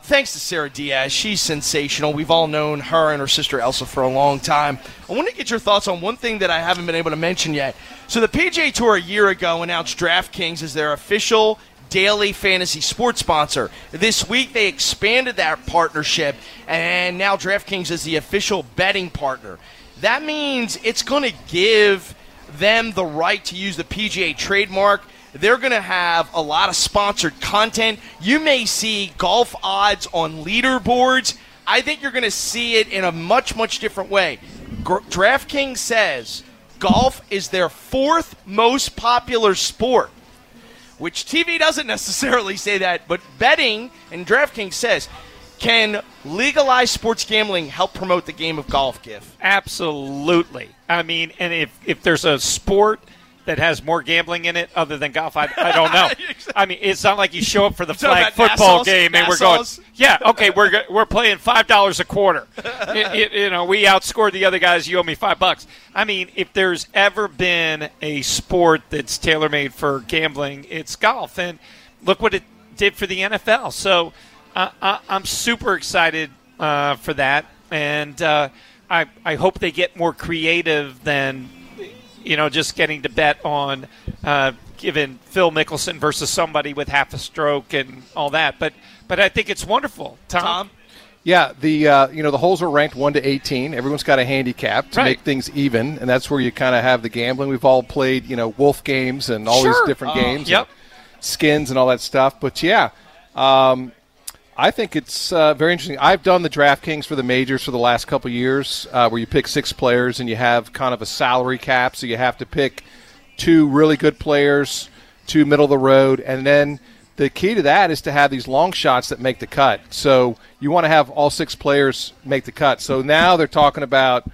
thanks to Sarah Diaz. She's sensational. We've all known her and her sister Elsa for a long time. I want to get your thoughts on one thing that I haven't been able to mention yet. So the PGA Tour a year ago announced DraftKings as their official daily fantasy sports sponsor. This week they expanded that partnership, and now DraftKings is the official betting partner. That means it's going to give them the right to use the PGA trademark. They're going to have a lot of sponsored content. You may see golf odds on leaderboards. I think you're going to see it in a much, much different way. DraftKings says golf is their 4th most popular sport, which TV doesn't necessarily say that, but betting, and DraftKings says, can legalized sports gambling help promote the game of golf, Giff? Absolutely. I mean, and if there's a sport that has more gambling in it other than golf, I don't know. I mean, it's not like you show up for the flag football game and we're going, yeah, okay, we're playing $5 a quarter. You know, we outscored the other guys, you owe me $5. I mean, if there's ever been a sport that's tailor-made for gambling, it's golf. And look what it did for the NFL. So, I'm super excited for that, and I hope they get more creative than, you know, just getting to bet on giving Phil Mickelson versus somebody with half a stroke and all that. But I think it's wonderful, Tom. Yeah, the you know, the holes are ranked 1 to 18. Everyone's got a handicap to make things even, and that's where you kind of have the gambling. We've all played, you know, wolf games and all these different games, and skins and all that stuff. But yeah. I think it's very interesting. I've done the DraftKings for the majors for the last couple of years where you pick 6 players and you have kind of a salary cap, so you have to pick 2 really good players, 2 middle of the road, and then the key to that is to have these long shots that make the cut. So you want to have all 6 players make the cut. So now they're talking about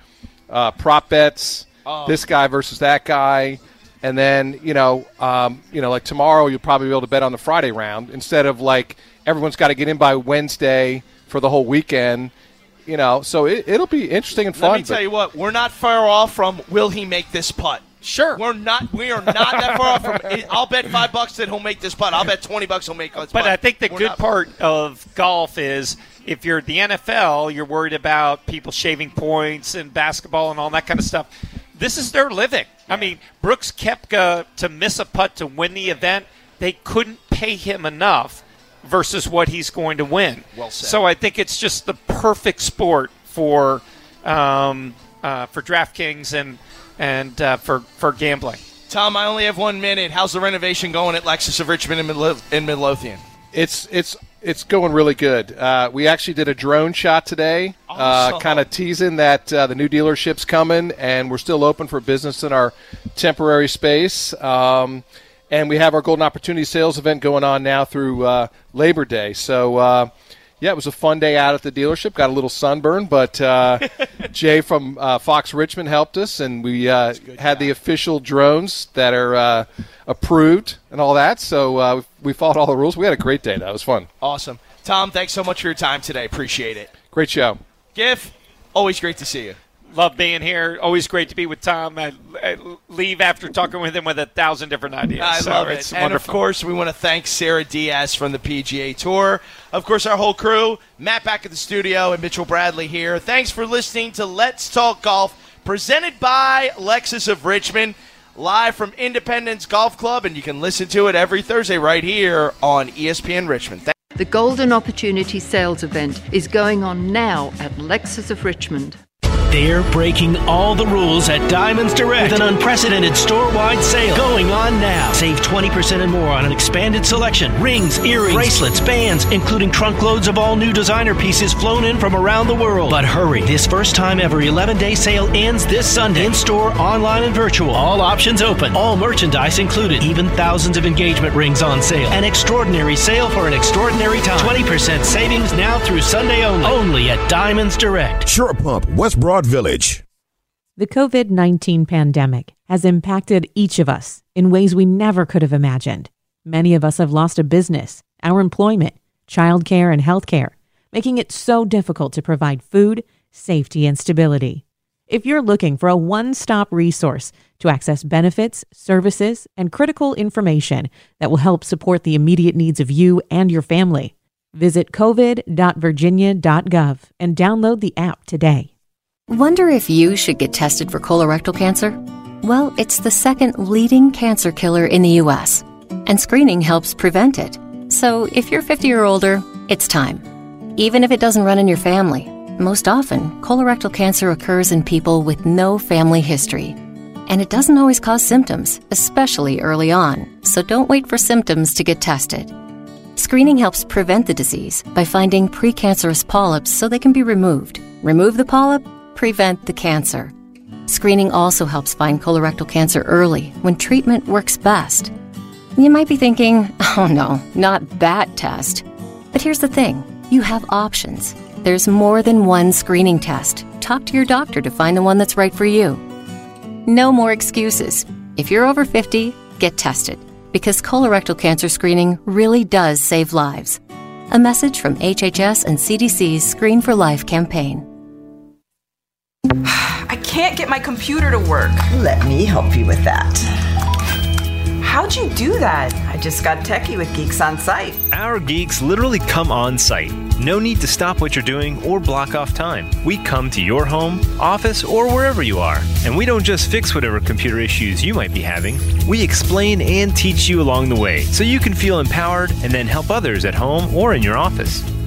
prop bets, this guy versus that guy. And then, you know, like tomorrow you'll probably be able to bet on the Friday round instead of, like, everyone's got to get in by Wednesday for the whole weekend. You know, so it'll be interesting and fun. Let me tell you what, we're not far off from will he make this putt? Sure. We are not that far off from it. I'll bet $5 that he'll make this putt. I'll bet $20 he'll make this putt. But I think the good part of golf is if you're at the NFL, you're worried about people shaving points and basketball and all that kind of stuff. This is their living. Yeah. I mean, Brooks Koepka to miss a putt to win the event, they couldn't pay him enough versus what he's going to win. Well said. So I think it's just the perfect sport for DraftKings and for gambling. Tom, I only have 1 minute. How's the renovation going at Lexus of Richmond in Midlothian? It's It's going really good. We actually did a drone shot today, kind of teasing that the new dealership's coming, and we're still open for business in our temporary space. And we have our Golden Opportunity Sales event going on now through Labor Day. So, yeah, it was a fun day out at the dealership. Got a little sunburn, but Jay from Fox Richmond helped us, and we had the official drones that are approved and all that. So we followed all the rules. We had a great day. That was fun. Awesome. Tom, thanks so much for your time today. Appreciate it. Great show. Giff, always great to see you. Love being here. Always great to be with Tom. I leave after talking with him with 1,000 different ideas. I love it. It's wonderful. And, of course, we want to thank Sarah Diaz from the PGA Tour. Of course, our whole crew, Matt back at the studio and Mitchell Bradley here. Thanks for listening to Let's Talk Golf, presented by Lexus of Richmond, live from Independence Golf Club. And you can listen to it every Thursday right here on ESPN Richmond. The Golden Opportunity Sales Event is going on now at Lexus of Richmond. They're breaking all the rules at Diamonds Direct with an unprecedented store-wide sale going on now. Save 20% and more on an expanded selection. Rings, earrings, bracelets, bands, including trunk loads of all new designer pieces flown in from around the world. But hurry. This first time ever 11-day sale ends this Sunday. In-store, online, and virtual. All options open. All merchandise included. Even thousands of engagement rings on sale. An extraordinary sale for an extraordinary time. 20% savings now through Sunday only. Only at Diamonds Direct. SurePump, West Broad Village. The COVID-19 pandemic has impacted each of us in ways we never could have imagined. Many of us have lost a business, our employment, childcare, and healthcare, making it so difficult to provide food, safety, and stability. If you're looking for a one-stop resource to access benefits, services, and critical information that will help support the immediate needs of you and your family, visit covid.virginia.gov and download the app today. Wonder if you should get tested for colorectal cancer? Well, it's the second leading cancer killer in the U.S., and screening helps prevent it. So if you're 50 or older, it's time. Even if it doesn't run in your family, most often colorectal cancer occurs in people with no family history. And it doesn't always cause symptoms, especially early on, so don't wait for symptoms to get tested. Screening helps prevent the disease by finding precancerous polyps so they can be removed. Remove the polyp, prevent the cancer. Screening also helps find colorectal cancer early when treatment works best. You might be thinking, oh no, not that test. But here's the thing, you have options. There's more than one screening test. Talk to your doctor to find the one that's right for you. No more excuses. If you're over 50, get tested, because colorectal cancer screening really does save lives. A message from HHS and CDC's Screen for Life campaign. I can't get my computer to work. Let me help you with that. How'd you do that? I just got techie with Geeks On Site. Our geeks literally come on site. No need to stop what you're doing or block off time. We come to your home, office, or wherever you are. And we don't just fix whatever computer issues you might be having. We explain and teach you along the way so you can feel empowered and then help others at home or in your office.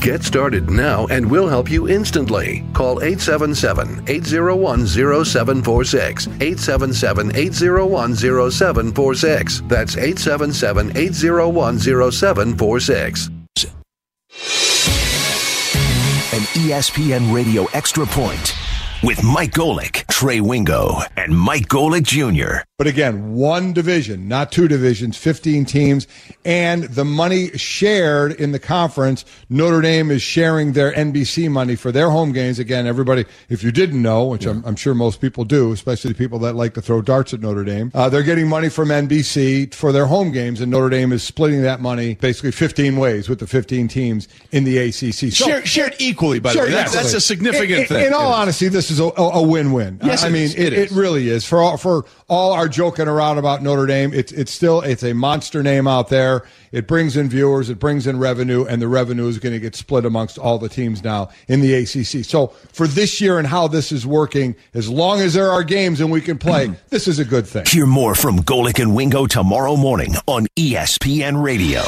Get started now, and we'll help you instantly. Call 877-801-0746, 877-801-0746. That's 877-801-0746. An ESPN Radio Extra Point with Mike Golic, Trey Wingo, and Mike Golic Jr. But again, one division, not two divisions, 15 teams, and the money shared in the conference. Notre Dame is sharing their NBC money for their home games. Again, everybody, if you didn't know, which I'm sure most people do, especially people that like to throw darts at Notre Dame, they're getting money from NBC for their home games, and Notre Dame is splitting that money basically 15 ways with the 15 teams in the ACC. So, shared equally, by the way. That's a significant thing. In all honesty, this is a win-win. Yes, I mean, it really is. For all our are joking around about Notre Dame. It's still a monster name out there. It brings in viewers, it brings in revenue, and the revenue is going to get split amongst all the teams now in the ACC. So for this year and how this is working, as long as there are games and we can play, this is a good thing. Hear more from Golic and Wingo tomorrow morning on ESPN Radio.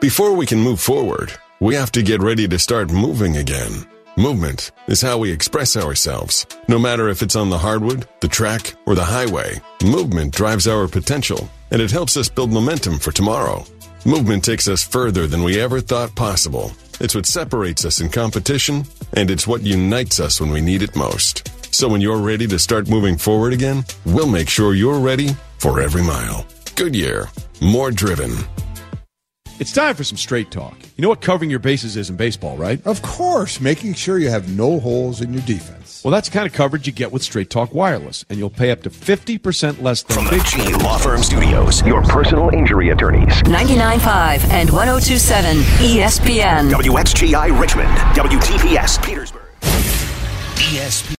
Before we can move forward, we have to get ready to start moving again. Movement is how we express ourselves. No matter if it's on the hardwood, the track, or the highway, movement drives our potential, and it helps us build momentum for tomorrow. Movement takes us further than we ever thought possible. It's what separates us in competition, and it's what unites us when we need it most. So when you're ready to start moving forward again, we'll make sure you're ready for every mile. Goodyear, more driven. It's time for some straight talk. You know what covering your bases is in baseball, right? Of course, making sure you have no holes in your defense. Well, that's the kind of coverage you get with Straight Talk Wireless, and you'll pay up to 50% less than from the G Law Firm Studios, your personal injury attorneys. 99.5 and 102.7 ESPN. WXGI Richmond, WTPS Petersburg. ESPN.